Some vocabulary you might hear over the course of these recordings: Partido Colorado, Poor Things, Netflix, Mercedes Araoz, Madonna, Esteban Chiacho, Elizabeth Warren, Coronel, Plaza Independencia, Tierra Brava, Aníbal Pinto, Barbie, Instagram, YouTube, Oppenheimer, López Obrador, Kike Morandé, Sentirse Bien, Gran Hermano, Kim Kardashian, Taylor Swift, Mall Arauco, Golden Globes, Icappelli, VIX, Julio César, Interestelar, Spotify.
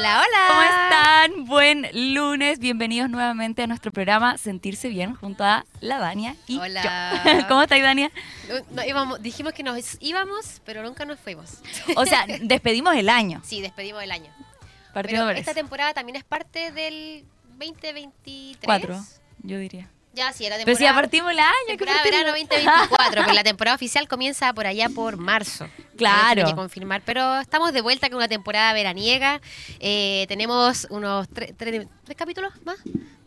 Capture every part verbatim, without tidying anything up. Hola, hola. ¿Cómo están? Buen lunes. Bienvenidos nuevamente a nuestro programa Sentirse Bien junto a la Dania y hola. Yo. ¿Cómo estáis, Dania? No, no, íbamos, dijimos que nos íbamos, pero nunca nos fuimos. O sea, despedimos el año. Sí, despedimos el año. Partido pero esta eso. temporada también es parte del veinte veintitrés. Cuatro, yo diría. Ya, sí, era temporada. Pero si ya partimos el año. Temporada verano veinte veinticuatro, porque la temporada oficial comienza por allá por marzo. Claro. Hay que confirmar, pero estamos de vuelta con una temporada veraniega. Eh, tenemos unos tre- tre- tres capítulos más.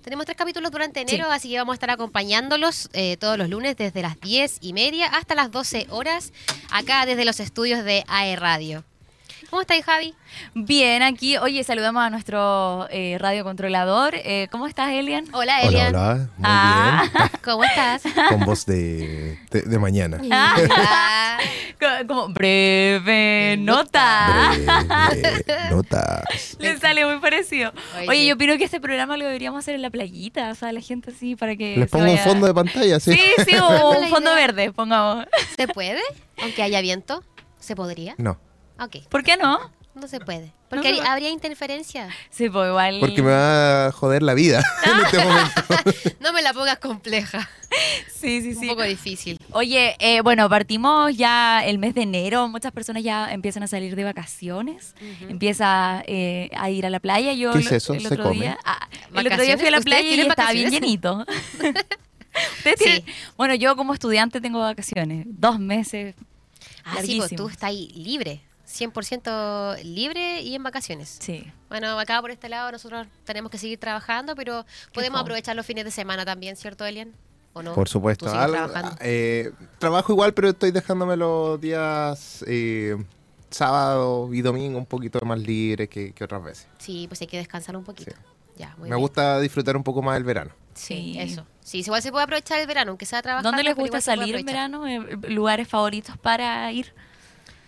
Tenemos tres capítulos durante enero, sí. Así que vamos a estar acompañándolos eh, todos los lunes desde las diez y media hasta las doce horas, acá desde los estudios de A E Radio. ¿Cómo estás, Javi? Bien, aquí. Oye, saludamos a nuestro eh, radiocontrolador. Eh, ¿Cómo estás, Elian? Hola, Elian. Hola, hola. Muy ah. bien. ¿Cómo estás? Con voz de, de, de mañana. Ah. Como breve nota. Breve nota. Le sale muy parecido. Oye, Oye, yo opino que este programa lo deberíamos hacer en la playita. O sea, la gente así para que... Les pongo un fondo de pantalla, sí. Sí, sí, o un fondo verde, pongamos. ¿Se puede? Aunque haya viento. ¿Se podría? No. Okay. ¿Por qué no? No se puede. Porque no, hay, habría interferencia. Sí, pues igual. Porque me va a joder la vida ah. en este momento. No me la pongas compleja. Sí, sí, sí. Un poco difícil. Oye, eh, bueno, partimos ya el mes de enero. Muchas personas ya empiezan a salir de vacaciones. Uh-huh. Empieza eh, a ir a la playa. Yo ¿Qué lo, es eso? El otro ¿Se día, come? Ah, el otro día fui a la playa y vacaciones? Estaba bien llenito. ¿Ustedes sí. tienen? Bueno, yo como estudiante tengo vacaciones. Dos meses. Ah, larguísimos. Sí, pues, tú estás ahí libre. cien por ciento libre y en vacaciones. Sí. Bueno, acá por este lado nosotros tenemos que seguir trabajando, pero podemos Qué aprovechar los fines de semana también, ¿cierto, Elian? ¿O no? Por supuesto. ¿Tú sigues trabajando? Eh, trabajo igual, pero estoy dejándome los días eh, sábado y domingo un poquito más libres que, que otras veces. Sí, pues hay que descansar un poquito. Sí. Ya, muy Me bien. gusta disfrutar un poco más del verano. Sí, sí, eso. Sí, igual se puede aprovechar el verano, aunque sea trabajando. ¿Dónde les gusta salir en verano? ¿Lugares favoritos para ir?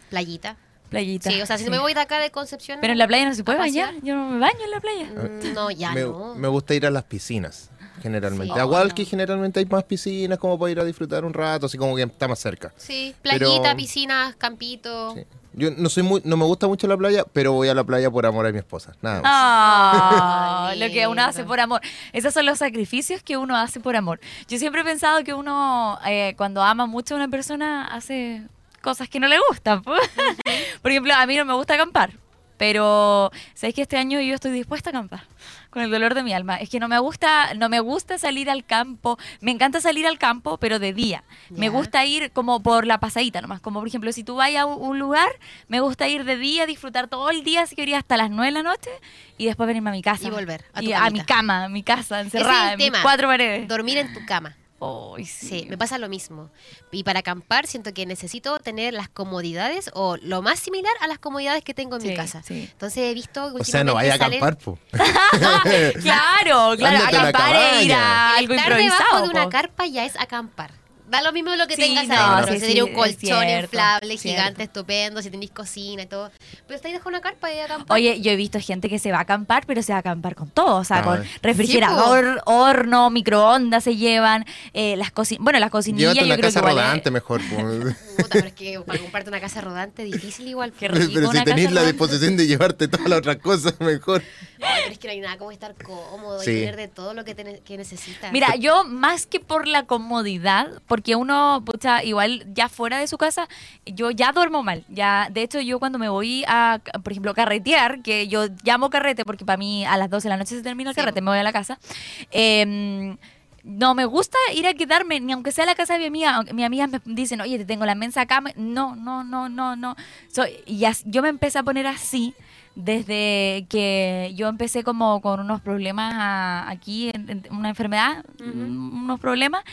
Playita. Playita. Sí, o sea, si sí. me voy de acá de Concepción... Pero en la playa no se puede bañar. Yo no me baño en la playa. No, ya me, no. Me gusta ir a las piscinas, generalmente. Sí. Igual no. que generalmente hay más piscinas, como para ir a disfrutar un rato, así como que está más cerca. Sí, playita, pero, piscinas, campito... Sí. Yo no soy muy, no me gusta mucho la playa, pero voy a la playa por amor a mi esposa, nada más. Oh, lo que uno hace por amor. Esos son los sacrificios que uno hace por amor. Yo siempre he pensado que uno, eh, cuando ama mucho a una persona, hace... cosas que no le gustan. Por ejemplo, a mí no me gusta acampar, pero sabes que este año yo estoy dispuesta a acampar con el dolor de mi alma. Es que no me gusta, no me gusta salir al campo. Me encanta salir al campo, pero de día. Yeah. Me gusta ir como por la pasadita nomás, como por ejemplo, si tú vas a un lugar, me gusta ir de día, disfrutar todo el día, así que iría hasta las nueve de la noche y después venirme a mi casa y volver a, tu y a mi cama, a mi casa encerrada en mis cuatro paredes. Dormir en tu cama. Oh, sí. sí, me pasa lo mismo. Y para acampar siento que necesito tener las comodidades o lo más similar a las comodidades que tengo en sí, mi casa. Sí. Entonces he visto... O sea, no vaya a acampar, po. Claro, claro, acampar e ir a algo improvisado. Estar debajo po. de una carpa ya es acampar. Da lo mismo lo que sí, tengas no, adentro. Sí, si tenés sí, un colchón cierto, inflable, cierto. gigante, estupendo, si tenés cocina y todo. Pero estáis dejando una carpa y acampar. Oye, yo he visto gente que se va a acampar, pero se va a acampar con todo. O sea, ah, con refrigerador, sí, pues. horno, microondas se llevan. Eh, las coci- bueno, las cocinillas yo creo que igual... Llévate una casa rodante mejor. Puta, pero es que para comprarte una casa rodante es difícil igual. Pero, pero si tenés la disposición de llevarte todas las otras cosas, mejor. Ay, pero es que no hay nada como estar cómodo sí. y tener de todo lo que, te, que necesitas. Mira, yo más que por la comodidad... Porque uno, pucha, igual ya fuera de su casa, yo ya duermo mal. ya De hecho, yo cuando me voy a, por ejemplo, carretear, que yo llamo carrete porque para mí a las doce de la noche se termina el carrete, sí. me voy a la casa. Eh, no me gusta ir a quedarme, ni aunque sea la casa de mi amiga. Mis amigas me dicen, oye, te tengo la mensa acá. No, no, no, no, no. So, y así, yo me empecé a poner así. Desde que yo empecé como con unos problemas a, aquí, en, en una enfermedad, uh-huh. unos problemas,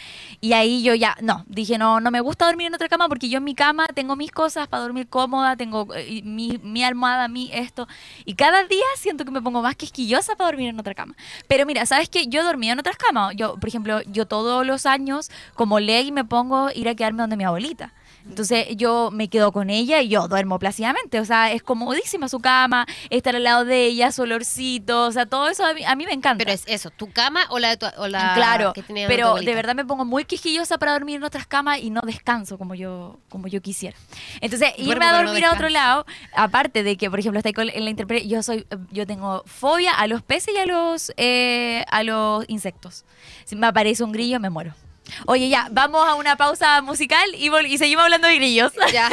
y ahí yo ya, no, dije, no, no me gusta dormir en otra cama porque yo en mi cama tengo mis cosas para dormir cómoda, tengo eh, mi, mi almohada, mi esto, y cada día siento que me pongo más quisquillosa para dormir en otra cama. Pero mira, ¿sabes qué? Yo he dormido en otras camas. Yo, por ejemplo, yo todos los años, como ley, me pongo ir a quedarme donde mi abuelita. Entonces yo me quedo con ella y yo duermo plácidamente. O sea, es comodísima su cama, estar al lado de ella, su olorcito, o sea, todo eso a mí, a mí me encanta. Pero es eso, ¿tu cama o la de tu, o la claro, que tenía pero de verdad me pongo muy quisquillosa para dormir en otras camas y no descanso como yo, como yo quisiera. Entonces, duermo, irme a dormir no a otro lado, aparte de que, por ejemplo, está en la intemperie, yo soy, yo tengo fobia a los peces y a los, eh, a los insectos. Si me aparece un grillo, me muero. Oye, ya, vamos a una pausa musical y, vol- y seguimos hablando de grillos. Ya.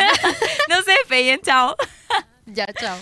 No se despeguen, chao. Ya, chao.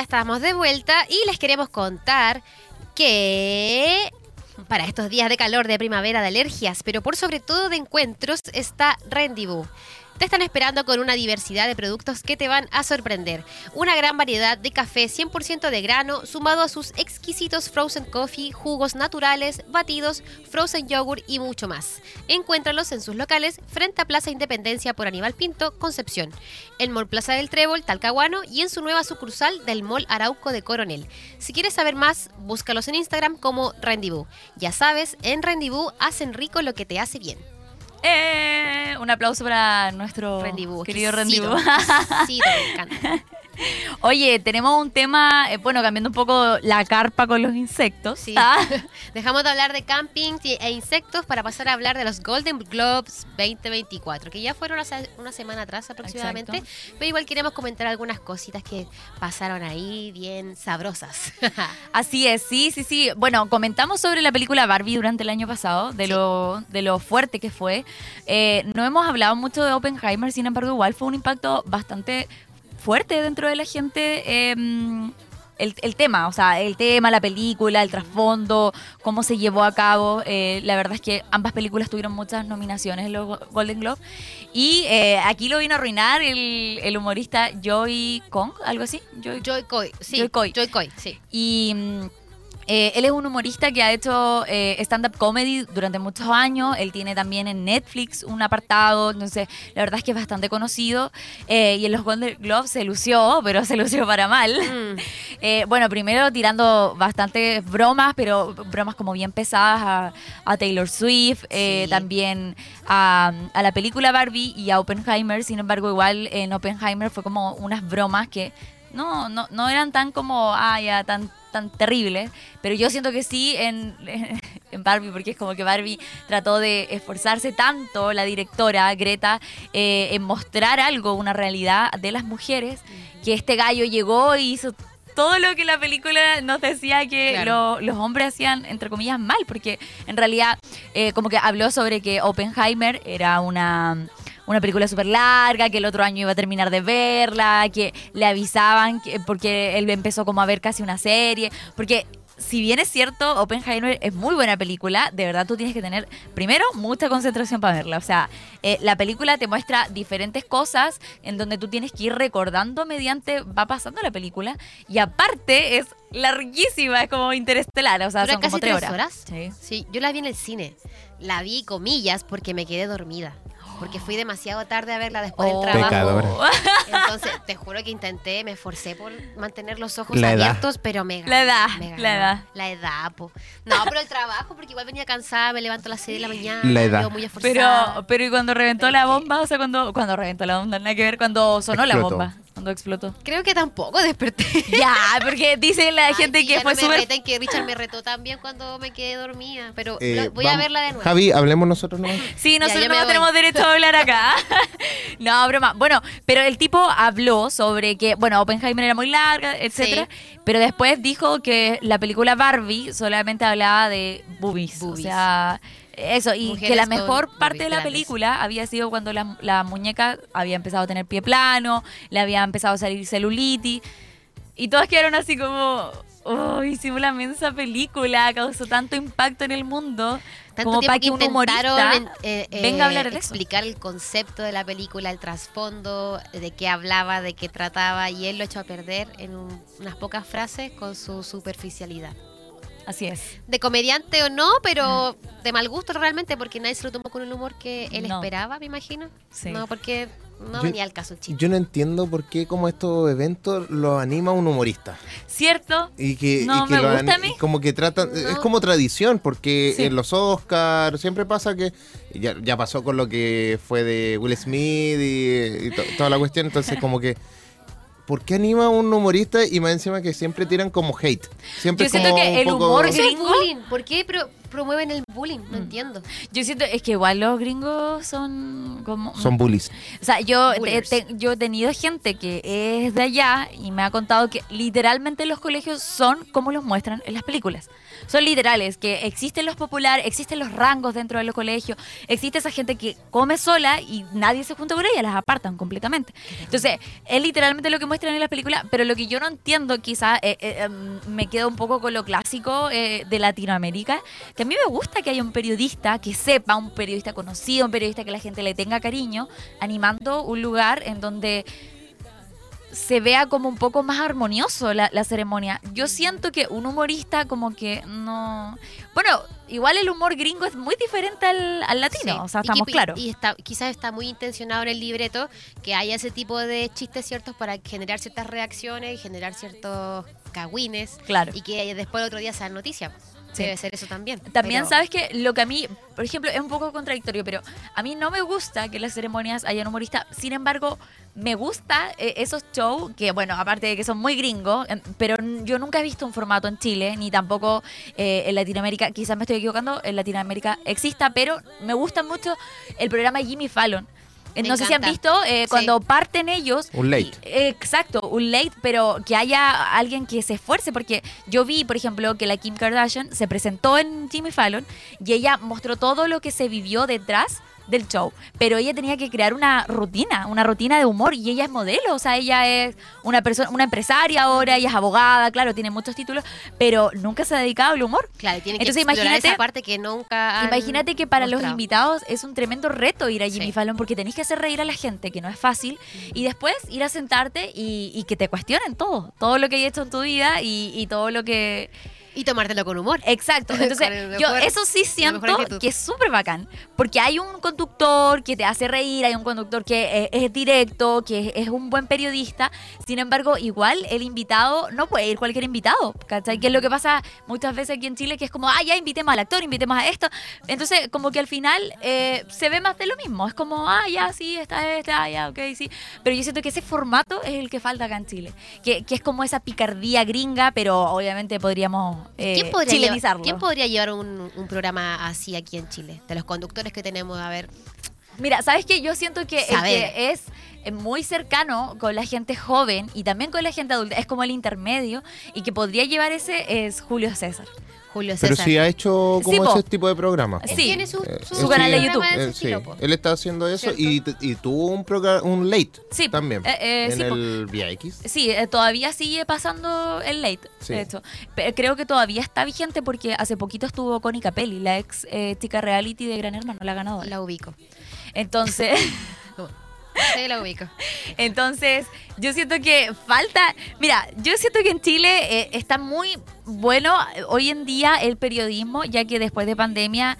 Estamos de vuelta y les queremos contar que para estos días de calor, de primavera, de alergias, pero por sobre todo de encuentros, está Rendezvous. Te están esperando con una diversidad de productos que te van a sorprender. Una gran variedad de café cien por ciento de grano, sumado a sus exquisitos frozen coffee, jugos naturales, batidos, frozen yogurt y mucho más. Encuéntralos en sus locales frente a Plaza Independencia por Aníbal Pinto, Concepción, el Mall Plaza del Trébol, Talcahuano y en su nueva sucursal del Mall Arauco de Coronel. Si quieres saber más, búscalos en Instagram como Rendezvous. Ya sabes, en Rendezvous hacen rico lo que te hace bien. Eh, un aplauso para nuestro Rendezvous, querido Rendezvous. Sí, me encanta. Oye, tenemos un tema, eh, bueno, cambiando un poco la carpa con los insectos. Sí. ¿Ah? Dejamos de hablar de camping e insectos para pasar a hablar de los Golden Globes veinte veinticuatro, que ya fueron hace una semana atrás aproximadamente. Exacto. Pero igual queremos comentar algunas cositas que pasaron ahí bien sabrosas. Así es, sí, sí, sí. Bueno, comentamos sobre la película Barbie durante el año pasado, de, sí. lo, de lo fuerte que fue. Eh, no hemos hablado mucho de Oppenheimer, sin embargo, igual fue un impacto bastante fuerte dentro de la gente, eh, el, el tema, o sea, el tema, la película, el trasfondo, cómo se llevó a cabo. Eh, la verdad es que ambas películas tuvieron muchas nominaciones en los Golden Globes. Y eh, aquí lo vino a arruinar el, el humorista Joy Kong, algo así. Joy, Joy Kong, sí. Joy Kong. Joy Kong, sí. Y eh, él es un humorista que ha hecho eh, stand-up comedy durante muchos años. Él tiene también en Netflix un apartado, entonces la verdad es que es bastante conocido. Eh, y en los Golden Globes se lució, pero se lució para mal. Mm. Eh, bueno, primero tirando bastantes bromas, pero bromas como bien pesadas a, a Taylor Swift, eh, sí. también a, a la película Barbie y a Oppenheimer. Sin embargo, igual en Oppenheimer fue como unas bromas que no, no, no eran tan como, ah, ya, tan... tan terrible, pero yo siento que sí en, en Barbie, porque es como que Barbie trató de esforzarse tanto, la directora Greta, eh, en mostrar algo, una realidad de las mujeres, que este gallo llegó y hizo todo lo que la película nos decía que claro. lo, los hombres hacían, entre comillas, mal, porque en realidad eh, como que habló sobre que Oppenheimer era una... una película súper larga, que el otro año iba a terminar de verla, que le avisaban que, porque él empezó como a ver casi una serie, porque si bien es cierto, Oppenheimer es muy buena película, de verdad tú tienes que tener, primero, mucha concentración para verla, o sea, eh, la película te muestra diferentes cosas en donde tú tienes que ir recordando mediante va pasando la película, y aparte es larguísima, es como Interestelar, o sea, son como tres horas. horas. Sí. Sí, yo la vi en el cine, la vi, comillas, porque me quedé dormida. Porque fui demasiado tarde a verla después oh, del trabajo. Pecadora. Entonces, te juro que intenté, me esforcé por mantener los ojos la abiertos, edad. pero me ganó. La edad, me ganó, la edad. La edad, po. No, pero el trabajo, porque igual venía cansada, me levanto a las seis de la mañana, la edad. Me quedo muy esforzada. Pero, pero y cuando reventó pero la bomba, o sea, cuando, cuando reventó la bomba, nada que ver, cuando sonó explotó. la bomba. Cuando explotó. Creo que tampoco desperté. Ya, porque dice la Ay, gente que fue no súper... Reten, que Richard me retó también cuando me quedé dormida, pero eh, lo, voy vamos, a verla de nuevo. Javi, hablemos nosotros nomás. Sí, nosotros no tenemos derecho a hablar acá. No, broma. Bueno, pero el tipo habló sobre que, bueno, Oppenheimer era muy larga, etcétera, sí. pero después dijo que la película Barbie solamente hablaba de boobies, boobies. o sea... Eso, y mujeres que la mejor parte de la película había sido cuando la, la muñeca había empezado a tener pie plano, le había empezado a salir celulitis, y todos quedaron así como, oh, hicimos la inmensa película, causó tanto impacto en el mundo, tanto como para que un humorista en, eh, eh, venga a hablar de eso. Explicar el concepto de la película, el trasfondo, de qué hablaba, de qué trataba, y él lo echó a perder en un, unas pocas frases con su superficialidad. Así es. De comediante o no, pero de mal gusto realmente, porque nadie se lo tomó con el humor que él no. esperaba, me imagino. Sí. No, porque no yo, venía al caso el chiste. Yo no entiendo por qué como estos eventos los anima un humorista. ¿Cierto? Y que, no, y que me lo gusta an- a mí. Como que tratan, no. Es como tradición, porque sí. en los Oscars siempre pasa que... Ya, ya pasó con lo que fue de Will Smith y, y to- toda la cuestión, entonces como que... ¿Por qué anima a un humorista y más encima que siempre tiran como hate? Siempre Yo siento como que el humor poco... gringo... ¿Por qué pro- promueven el bullying? No mm. entiendo. Yo siento... Es que igual los gringos son como... Son bullies. O sea, yo, te, te, yo he tenido gente que es de allá y me ha contado que literalmente los colegios son como los muestran en las películas. Son literales, que existen los populares, existen los rangos dentro de los colegios, existe esa gente que come sola y nadie se junta con ella, las apartan completamente. Entonces, es literalmente lo que muestran en las películas, pero lo que yo no entiendo quizás, eh, eh, me quedo un poco con lo clásico eh, de Latinoamérica, que a mí me gusta que haya un periodista que sepa, un periodista conocido, un periodista que la gente le tenga cariño, animando un lugar en donde se vea como un poco más armonioso la, la ceremonia. Yo siento que un humorista como que no... Bueno, igual el humor gringo es muy diferente al, al latino, sí. O sea, estamos claros. Y está, quizás está muy intencionado en el libreto que haya ese tipo de chistes ciertos para generar ciertas reacciones y generar ciertos cagüines. Claro. Y que después el otro día sea noticia. Sí. Debe ser eso también. También pero... sabes que lo que a mí, por ejemplo, es un poco contradictorio, pero a mí no me gusta que las ceremonias hayan humorista. Sin embargo, me gusta eh, esos shows que, bueno, aparte de que son muy gringos, eh, pero yo nunca he visto un formato en Chile, ni tampoco eh, en Latinoamérica. Quizás me estoy equivocando, en Latinoamérica exista, pero me gusta mucho el programa Jimmy Fallon. Me no encanta. Sé si han visto, eh, sí. Cuando parten ellos... Un late. Y, eh, exacto, un late, pero que haya alguien que se esfuerce, porque yo vi, por ejemplo, que la Kim Kardashian se presentó en Jimmy Fallon y ella mostró todo lo que se vivió detrás del show, pero ella tenía que crear una rutina, una rutina de humor, y ella es modelo, o sea, ella es una persona, una empresaria ahora, ella es abogada, claro, tiene muchos títulos, pero nunca se ha dedicado al humor. Claro, tiene que entonces, imagínate, esa parte que nunca han imagínate que para mostrado. Los invitados es un tremendo reto ir a Jimmy sí. Fallon, porque tenés que hacer reír a la gente, que no es fácil, mm. y después ir a sentarte y, y que te cuestionen todo, todo lo que hayas hecho en tu vida y, y todo lo que... Y tomártelo con humor. Exacto. Entonces, mejor, yo eso sí siento que es súper bacán. Porque hay un conductor que te hace reír, hay un conductor que es, es directo, que es, es un buen periodista. Sin embargo, igual el invitado, no puede ir cualquier invitado, ¿cachai? Que es lo que pasa muchas veces aquí en Chile, que es como, ah, ya invitemos al actor, invitemos a esto. Entonces, como que al final eh, se ve más de lo mismo. Es como, ah, ya, sí, está, está, ya, ok, sí. Pero yo siento que ese formato es el que falta acá en Chile. Que, que es como esa picardía gringa, pero obviamente podríamos... Eh, ¿Quién, podría llevar, ¿Quién podría llevar un, un programa así aquí en Chile? De los conductores que tenemos, a ver. Mira, ¿sabes qué? Yo siento que, el que es muy cercano con la gente joven y también con la gente adulta. Es como el intermedio, y que podría llevar ese es Julio César. Julio César. Pero sí ha hecho como sí, ese po. tipo de programa. Sí. Tiene su, su, su canal de YouTube. Eh, sí. Él está haciendo eso y, y tuvo un programa, un late sí. también eh, eh, en sí, el V I X. Sí, eh, todavía sigue pasando el late. Sí. De hecho. Pero creo que todavía está vigente porque hace poquito estuvo con Icappelli, la ex eh, chica reality de Gran Hermano, la ganadora. La ubico. Entonces... Sí, lo ubico. Entonces, yo siento que falta... Mira, yo siento que en Chile eh, está muy bueno hoy en día el periodismo, ya que después de pandemia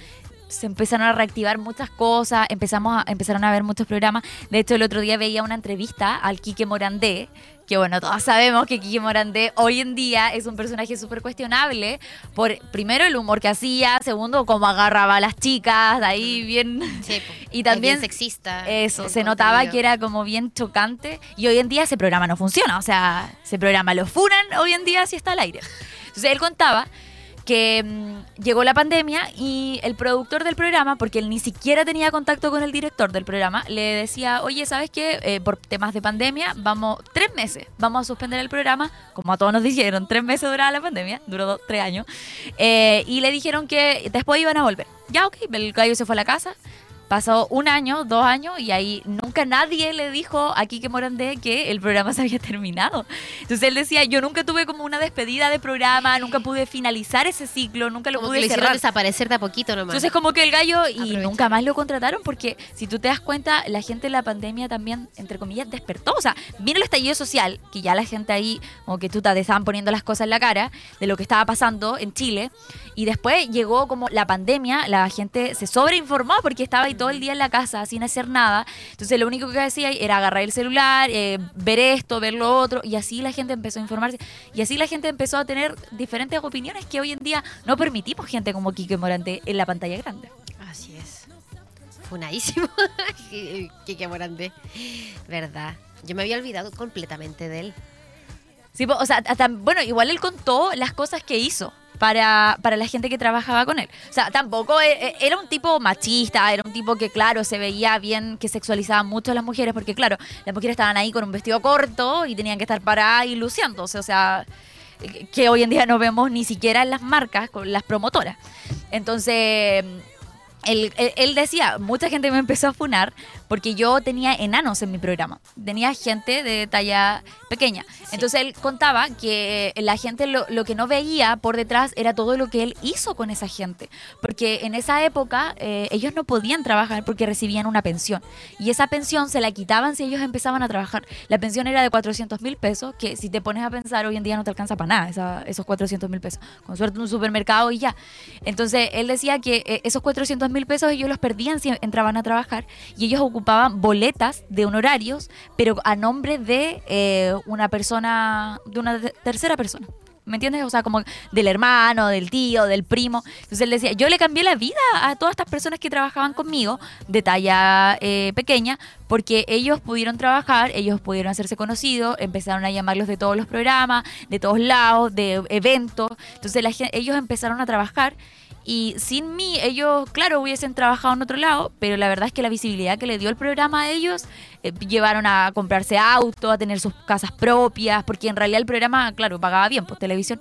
se empezaron a reactivar muchas cosas, empezamos a, empezaron a ver muchos programas. De hecho, el otro día veía una entrevista al Kike Morandé, que bueno, todos sabemos que Kike Morandé hoy en día es un personaje súper cuestionable por, primero, el humor que hacía, segundo, cómo agarraba a las chicas, ahí bien... Sí, y también... Es bien sexista. Eso, se notaba que era como bien chocante, y hoy en día ese programa no funciona, o sea, ese programa lo funan hoy en día si está al aire. Entonces, él contaba que mmm, llegó la pandemia y el productor del programa, porque él ni siquiera tenía contacto con el director del programa, le decía, oye, ¿sabes qué? Eh, por temas de pandemia, vamos tres meses, vamos a suspender el programa, como a todos nos dijeron, tres meses duraba la pandemia, duró dos, tres años, eh, y le dijeron que después iban a volver. Ya, ok, el gallo se fue a la casa, pasó un año, dos años, y ahí nunca nadie le dijo a Kike Morandé que el programa se había terminado. Entonces él decía, yo nunca tuve como una despedida de programa, nunca pude finalizar ese ciclo, nunca lo como pude que cerrar. Hicieron desaparecer de a poquito nomás. Entonces como que el gallo, y aprovechó. Nunca más lo contrataron, porque si tú te das cuenta, la gente en la pandemia también, entre comillas, despertó. O sea, vino el estallido social, que ya la gente ahí, como que tú te estaban poniendo las cosas en la cara, de lo que estaba pasando en Chile, y después llegó como la pandemia, la gente se sobreinformó porque estaba ahí todo el día en la casa sin hacer nada. Entonces lo único que hacía era agarrar el celular, eh, ver esto, ver lo otro, y así la gente empezó a informarse, y así la gente empezó a tener diferentes opiniones que hoy en día no permitimos gente como Kike Morandé en la pantalla grande. Así es. Funadísimo Kike Morandé, verdad, yo me había olvidado completamente de él. Sí, o sea, hasta, bueno, igual él contó las cosas que hizo Para, para la gente que trabajaba con él. O sea, tampoco era, era un tipo machista, era un tipo que, claro, se veía bien, que sexualizaba mucho a las mujeres, porque, claro, las mujeres estaban ahí con un vestido corto y tenían que estar paradas y luciéndose, o sea, que hoy en día no vemos ni siquiera en las marcas, con las promotoras. Entonces... Él, él, él decía, mucha gente me empezó a funar porque yo tenía enanos en mi programa. Tenía gente de talla pequeña. Sí. Entonces él contaba que la gente lo, lo que no veía por detrás era todo lo que él hizo con esa gente. Porque en esa época eh, ellos no podían trabajar porque recibían una pensión. Y esa pensión se la quitaban si ellos empezaban a trabajar. La pensión era de cuatrocientos mil pesos, que si te pones a pensar hoy en día no te alcanza para nada esa, esos cuatrocientos mil pesos. Con suerte un supermercado y ya. Entonces él decía que eh, esos cuatrocientos mil pesos ellos los perdían si entraban a trabajar, y ellos ocupaban boletas de honorarios, pero a nombre de eh, una persona, de una tercera persona. ¿Me entiendes? O sea, como del hermano, del tío, del primo. Entonces él decía, yo le cambié la vida a todas estas personas que trabajaban conmigo de talla eh, pequeña, porque ellos pudieron trabajar, ellos pudieron hacerse conocidos, empezaron a llamarlos de todos los programas, de todos lados, de eventos. Entonces la, ellos empezaron a trabajar. Y sin mí, ellos, claro, hubiesen trabajado en otro lado, pero la verdad es que la visibilidad que le dio el programa a ellos, eh, llevaron a comprarse autos, a tener sus casas propias, porque en realidad el programa, claro, pagaba bien por televisión.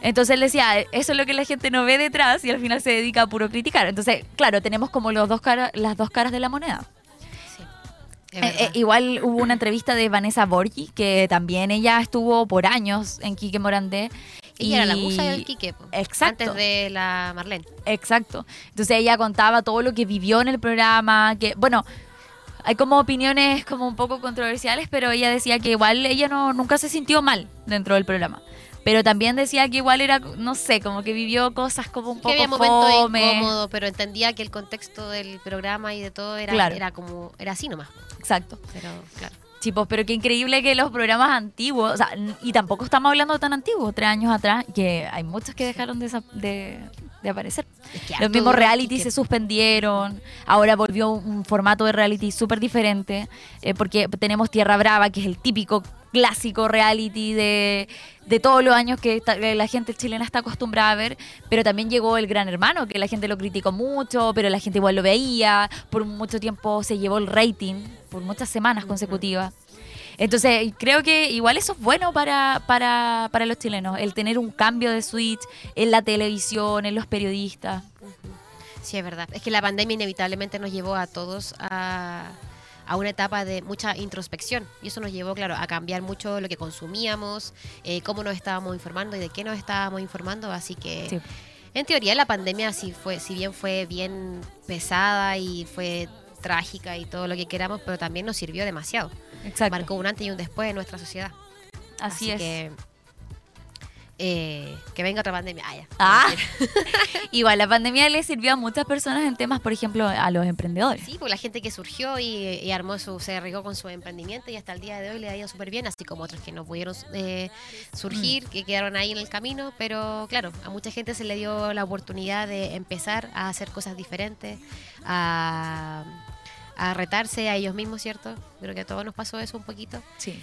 Entonces él decía, eso es lo que la gente no ve detrás y al final se dedica a puro criticar. Entonces, claro, tenemos como los dos caras, las dos caras de la moneda. Eh, eh, igual hubo una entrevista de Vanessa Borghi, que también ella estuvo por años en Kike Morandé. Ella y... era la musa del Kike. Exacto. Antes de la Marlene. Exacto. Entonces ella contaba todo lo que vivió en el programa, que bueno, hay como opiniones como un poco controversiales, pero ella decía que igual ella no nunca se sintió mal dentro del programa. Pero también decía que igual era, no sé, como que vivió cosas como un poco fome. Que había momentos incómodos, pero entendía que el contexto del programa y de todo era, claro, era como, era así nomás. Exacto. Pero, claro. Chicos, pero qué increíble que los programas antiguos, o sea, y tampoco estamos hablando tan antiguos, tres años atrás, que hay muchos que dejaron de, de, de aparecer. Es que los mismos reality se suspendieron, ahora volvió un formato de reality súper diferente, eh, porque tenemos Tierra Brava, que es el típico clásico reality de, de todos los años que ta, la gente chilena está acostumbrada a ver, pero también llegó el Gran Hermano, que la gente lo criticó mucho, pero la gente igual lo veía, por mucho tiempo se llevó el rating, por muchas semanas consecutivas. Entonces creo que igual eso es bueno para, para, para los chilenos, el tener un cambio de switch en la televisión, en los periodistas. Sí, es verdad, es que la pandemia inevitablemente nos llevó a todos a... a una etapa de mucha introspección, y eso nos llevó, claro, a cambiar mucho lo que consumíamos, eh, cómo nos estábamos informando y de qué nos estábamos informando, así que sí. En teoría la pandemia, si, fue, si bien fue bien pesada y fue trágica y todo lo que queramos, pero también nos sirvió demasiado. Exacto. Marcó un antes y un después en nuestra sociedad. Así, así es. Que, Eh, que venga otra pandemia. Ah, ya. Ah. Igual la pandemia le sirvió a muchas personas en temas, por ejemplo, a los emprendedores. Sí, porque la gente que surgió y, y armó su, se arriesgó con su emprendimiento y hasta el día de hoy le ha ido súper bien, así como otros que no pudieron eh, surgir, mm. que quedaron ahí en el camino, pero claro, a mucha gente se le dio la oportunidad de empezar a hacer cosas diferentes, a, a retarse a ellos mismos, ¿cierto? Creo que a todos nos pasó eso un poquito. Sí.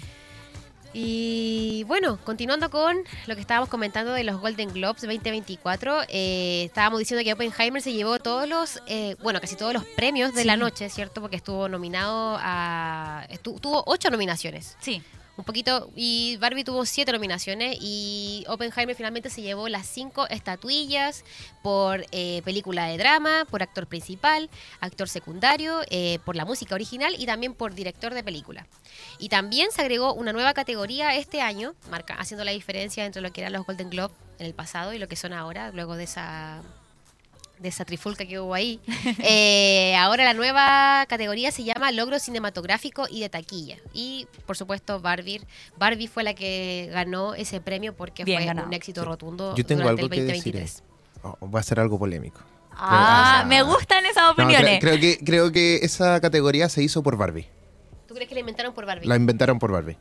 Y bueno, continuando con lo que estábamos comentando de los Golden Globes veinte veinticuatro, eh, estábamos diciendo que Oppenheimer se llevó todos los, eh, bueno, casi todos los premios de sí. la noche, ¿cierto? Porque estuvo nominado a... Estuvo, tuvo ocho nominaciones. Sí. Un poquito, y Barbie tuvo siete nominaciones y Oppenheimer finalmente se llevó las cinco estatuillas por eh, película de drama, por actor principal, actor secundario, eh, por la música original y también por director de película. Y también se agregó una nueva categoría este año, marca, haciendo la diferencia entre lo que eran los Golden Globe en el pasado y lo que son ahora, luego de esa... de esa trifulca que hubo ahí. eh, ahora la nueva categoría se llama Logro Cinematográfico y de Taquilla. Y, por supuesto, Barbie Barbie fue la que ganó ese premio porque Bien fue ganado. Un éxito rotundo. Yo tengo durante algo el veinte veintitrés. Que decir. Oh, va a ser algo polémico. Ah, ah, me gustan esas opiniones. No, creo, creo, que, creo que esa categoría se hizo por Barbie. ¿Tú crees que la inventaron por Barbie? La inventaron por Barbie.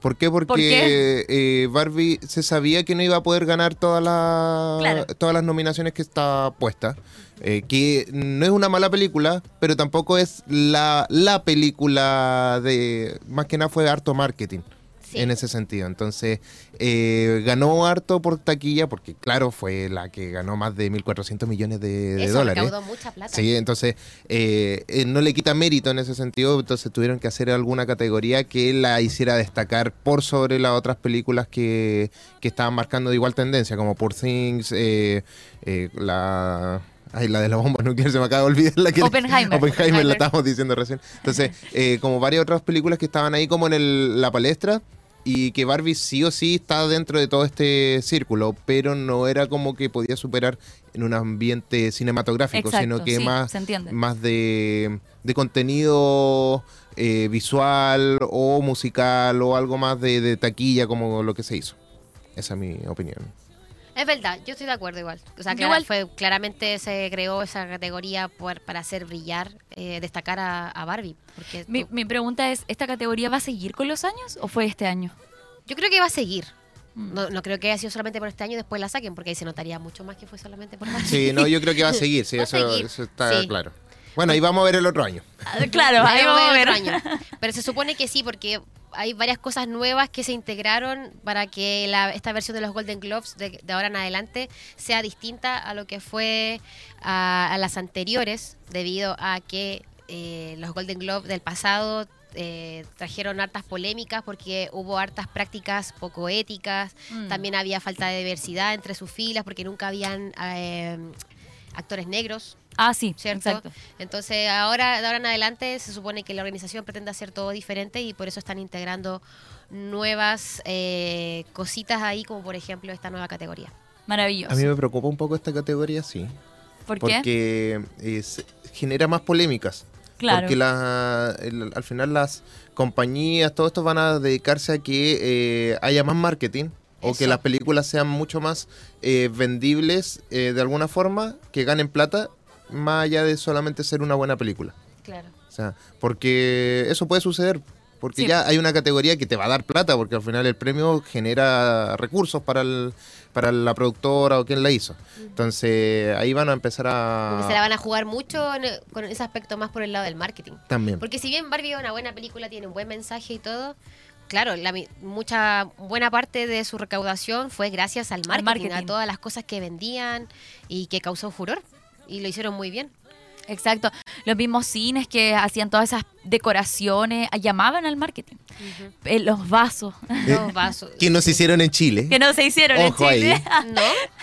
¿Por qué? Porque ¿Por qué? Eh, Barbie se sabía que no iba a poder ganar todas las claro. todas las nominaciones que está puesta. Eh, que no es una mala película, pero tampoco es la, la película de... Más que nada fue harto marketing sí. en ese sentido. Entonces, eh, ganó harto por taquilla, porque claro, fue la que ganó más de mil cuatrocientos millones de, de Eso dólares. Eso recaudó mucha plata. Sí, entonces eh, eh, no le quita mérito en ese sentido, entonces tuvieron que hacer alguna categoría que la hiciera destacar por sobre las otras películas que, que estaban marcando de igual tendencia, como Poor Things, eh, eh, la... Ay, la de la bomba nuclear se me acaba de olvidar. La que Oppenheimer. La, Oppenheimer. Oppenheimer la estábamos diciendo recién. Entonces, eh, como varias otras películas que estaban ahí como en el, la palestra, y que Barbie sí o sí está dentro de todo este círculo, pero no era como que podía superar en un ambiente cinematográfico. Exacto, sino que sí, más, más de, de contenido eh, visual o musical o algo más de, de taquilla como lo que se hizo. Esa es mi opinión. Es verdad, yo estoy de acuerdo igual. O sea, clara, igual. Fue, claramente se creó esa categoría por, para hacer brillar, eh, destacar a, a Barbie. Porque mi, mi pregunta es, ¿esta categoría va a seguir con los años o fue este año? Yo creo que va a seguir. No, no creo que haya sido solamente por este año y después la saquen, porque ahí se notaría mucho más que fue solamente por Barbie. Sí, no, yo creo que va a seguir, sí, va eso, seguir. Eso está sí. claro. Bueno, ahí vamos a ver el otro año. Claro, ahí vamos a ver el otro año. Pero se supone que sí, porque hay varias cosas nuevas que se integraron para que la, esta versión de los Golden Globes de, de ahora en adelante sea distinta a lo que fue a, a las anteriores, debido a que eh, los Golden Globes del pasado eh, trajeron hartas polémicas porque hubo hartas prácticas poco éticas, mm. también había falta de diversidad entre sus filas porque nunca habían eh, actores negros. Ah, sí, ¿cierto? Exacto. Entonces, ahora de ahora en adelante se supone que la organización pretende hacer todo diferente y por eso están integrando nuevas eh, cositas ahí, como por ejemplo esta nueva categoría. Maravilloso. A mí me preocupa un poco esta categoría, sí. ¿Por qué? Porque es, genera más polémicas. Claro. Porque la, el, al final las compañías, todos estos van a dedicarse a que eh, haya más marketing. O eso. Que las películas sean mucho más eh, vendibles eh, de alguna forma, que ganen plata, más allá de solamente ser una buena película. Claro. O sea, porque eso puede suceder, porque sí. ya hay una categoría que te va a dar plata, porque al final el premio genera recursos para el, para la productora o quien la hizo. Uh-huh. Entonces, ahí van a empezar a... Porque se la van a jugar mucho en el, con ese aspecto más por el lado del marketing. También. Porque si bien Barbie es una buena película, tiene un buen mensaje y todo... Claro, la, mucha buena parte de su recaudación fue gracias al marketing, marketing, a todas las cosas que vendían y que causó furor. Y lo hicieron muy bien. Exacto. Los mismos cines que hacían todas esas decoraciones, llamaban al marketing. Uh-huh. eh, los vasos. Los vasos. Que no se hicieron en Chile. Que no se hicieron Ojo en Chile. Ahí.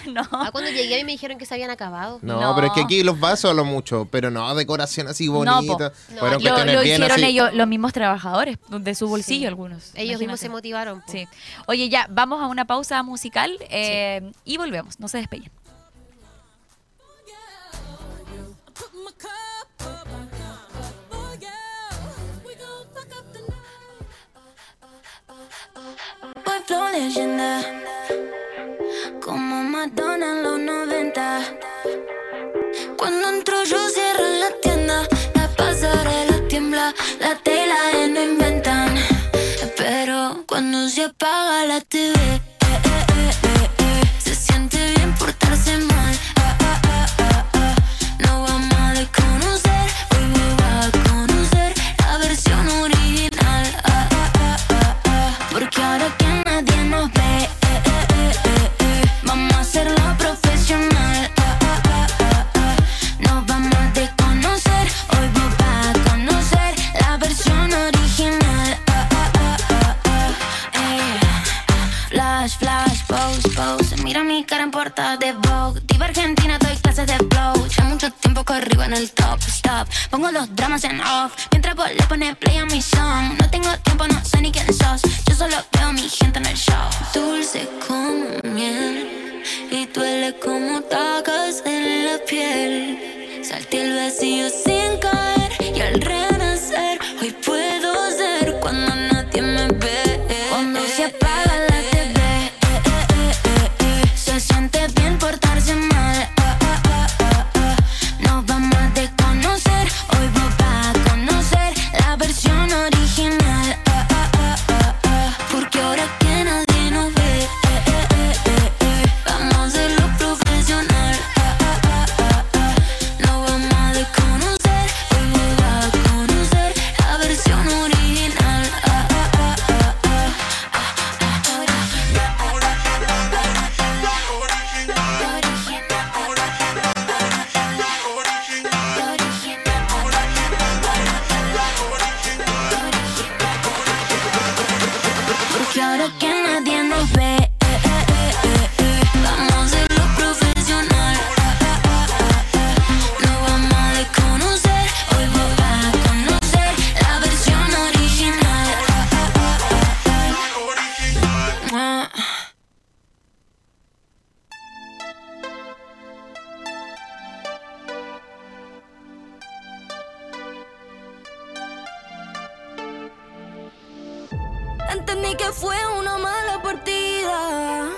No. No. Ah, cuando llegué a mí me dijeron que se habían acabado. No, no, pero es que aquí los vasos a lo mucho, pero no, decoración así bonita. No, no. Lo, lo bien hicieron así. Ellos, los mismos trabajadores, de su bolsillo sí. algunos. Ellos imagínate. Mismos se motivaron. Po. Sí. Oye, ya, vamos a una pausa musical eh, sí. y volvemos. No se despeguen. Flow leyenda, como Madonna en los noventa. Cuando entro yo cierro la tienda, la pasarela tiembla, la tela no inventan. Pero cuando se apaga la T V, eh, eh, eh, eh, se siente bien portarse mal. Ah, ah, ah, ah, ah. No vamos a desconocer, hoy me vas a conocer la versión original. Ah, ah, ah, ah, ah. Porque ahora que cara en portada de Vogue, diva argentina, doy clases de flow. Ya mucho tiempo corrigo en el top, stop. Pongo los dramas en off, mientras vos le pones play a mi song. No tengo tiempo, no sé ni quién sos. Yo solo veo a mi gente en el show. Dulce como miel y duele como tacas en la piel. Salté el vacío sin caer y al renacer hoy puedo ser cuando nadie me ve. Cuando se apaga la se siente bien portarse mal, ah, ah, ah, ah, ah. Nos vamos a desconocer, hoy vos vas a conocer la versión original, ah, ah, ah, ah, ah. Porque ahora que nadie nos ve, eh, eh, eh, eh, eh. Vamos a hacerlo profesional, ah, ah, ah, ah, ah. Nos vamos a desconocer, hoy Entendí que fue una mala partida,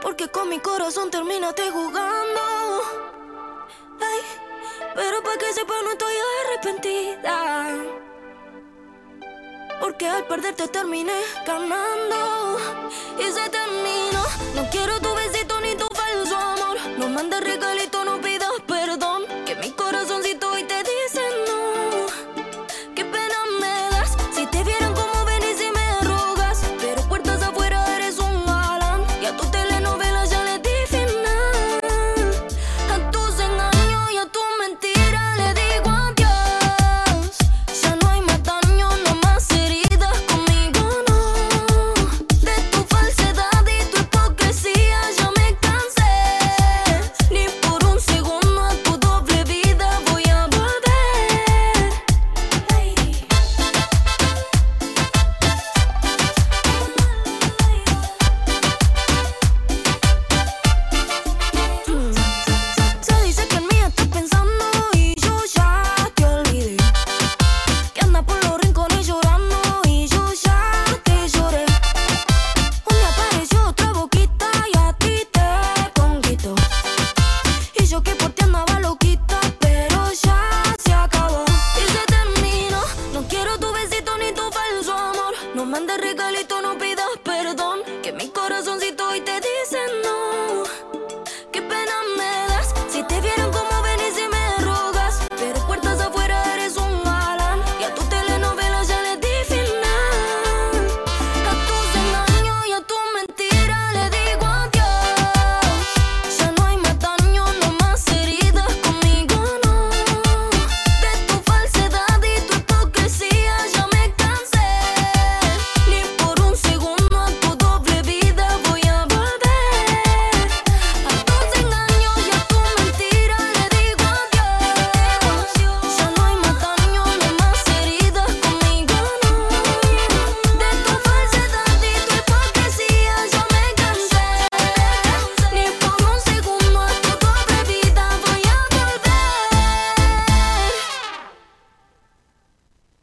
porque con mi corazón terminaste jugando. Ay, pero pa' que sepa no estoy arrepentida, porque al perderte terminé ganando. Y se terminó. No quiero tu besito ni tu falso amor. No mandes regalitos